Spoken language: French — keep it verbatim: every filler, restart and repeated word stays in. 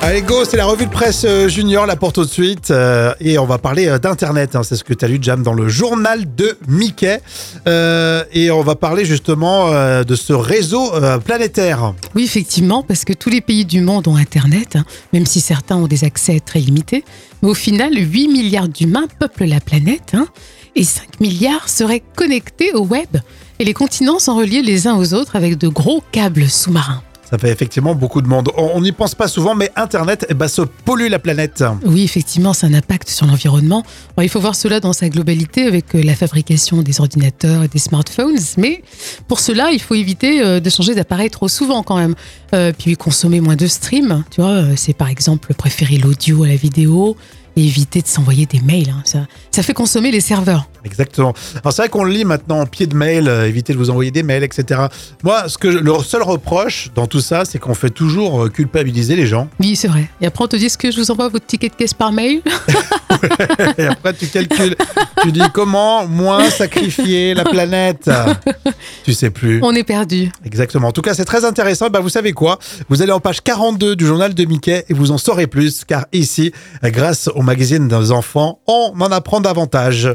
Allez Go, c'est la revue de presse Junior, là pour tout de suite. Euh, et on va parler euh, d'Internet. Hein, c'est ce que tu as lu, Jam, dans le journal de Mickey. Euh, et on va parler justement euh, de ce réseau euh, planétaire. Oui, effectivement, parce que tous les pays du monde ont Internet, hein, même si certains ont des accès très limités. Mais au final, huit milliards d'humains peuplent la planète hein, et cinq milliards seraient connectés au web. Et les continents sont reliés les uns aux autres avec de gros câbles sous-marins. Ça fait effectivement beaucoup de monde. On n'y pense pas souvent, mais Internet, eh ben, se pollue la planète. Oui, effectivement, c'est un impact sur l'environnement. Alors, il faut voir cela dans sa globalité avec la fabrication des ordinateurs et des smartphones. Mais pour cela, il faut éviter de changer d'appareil trop souvent quand même. Euh, puis consommer moins de streams. Tu vois, c'est par exemple préférer l'audio à la vidéo. Et éviter de s'envoyer des mails, hein. ça, ça fait consommer les serveurs. Exactement. Alors c'est vrai qu'on le lit maintenant en pied de mail, euh, éviter de vous envoyer des mails, et cetera. Moi, ce que je, le seul reproche dans tout ça, c'est qu'on fait toujours euh, culpabiliser les gens. Oui, c'est vrai. Et après, on te dit, est-ce que je vous envoie votre ticket de caisse par mail ? Et après, tu calcules. Tu dis, comment moins sacrifier la planète ? Tu sais plus. On est perdu. Exactement. En tout cas, c'est très intéressant. Ben, vous savez quoi ? Vous allez en page quarante-deux du journal de Mickey et vous en saurez plus, car ici, grâce au magazine des enfants, on en apprend davantage.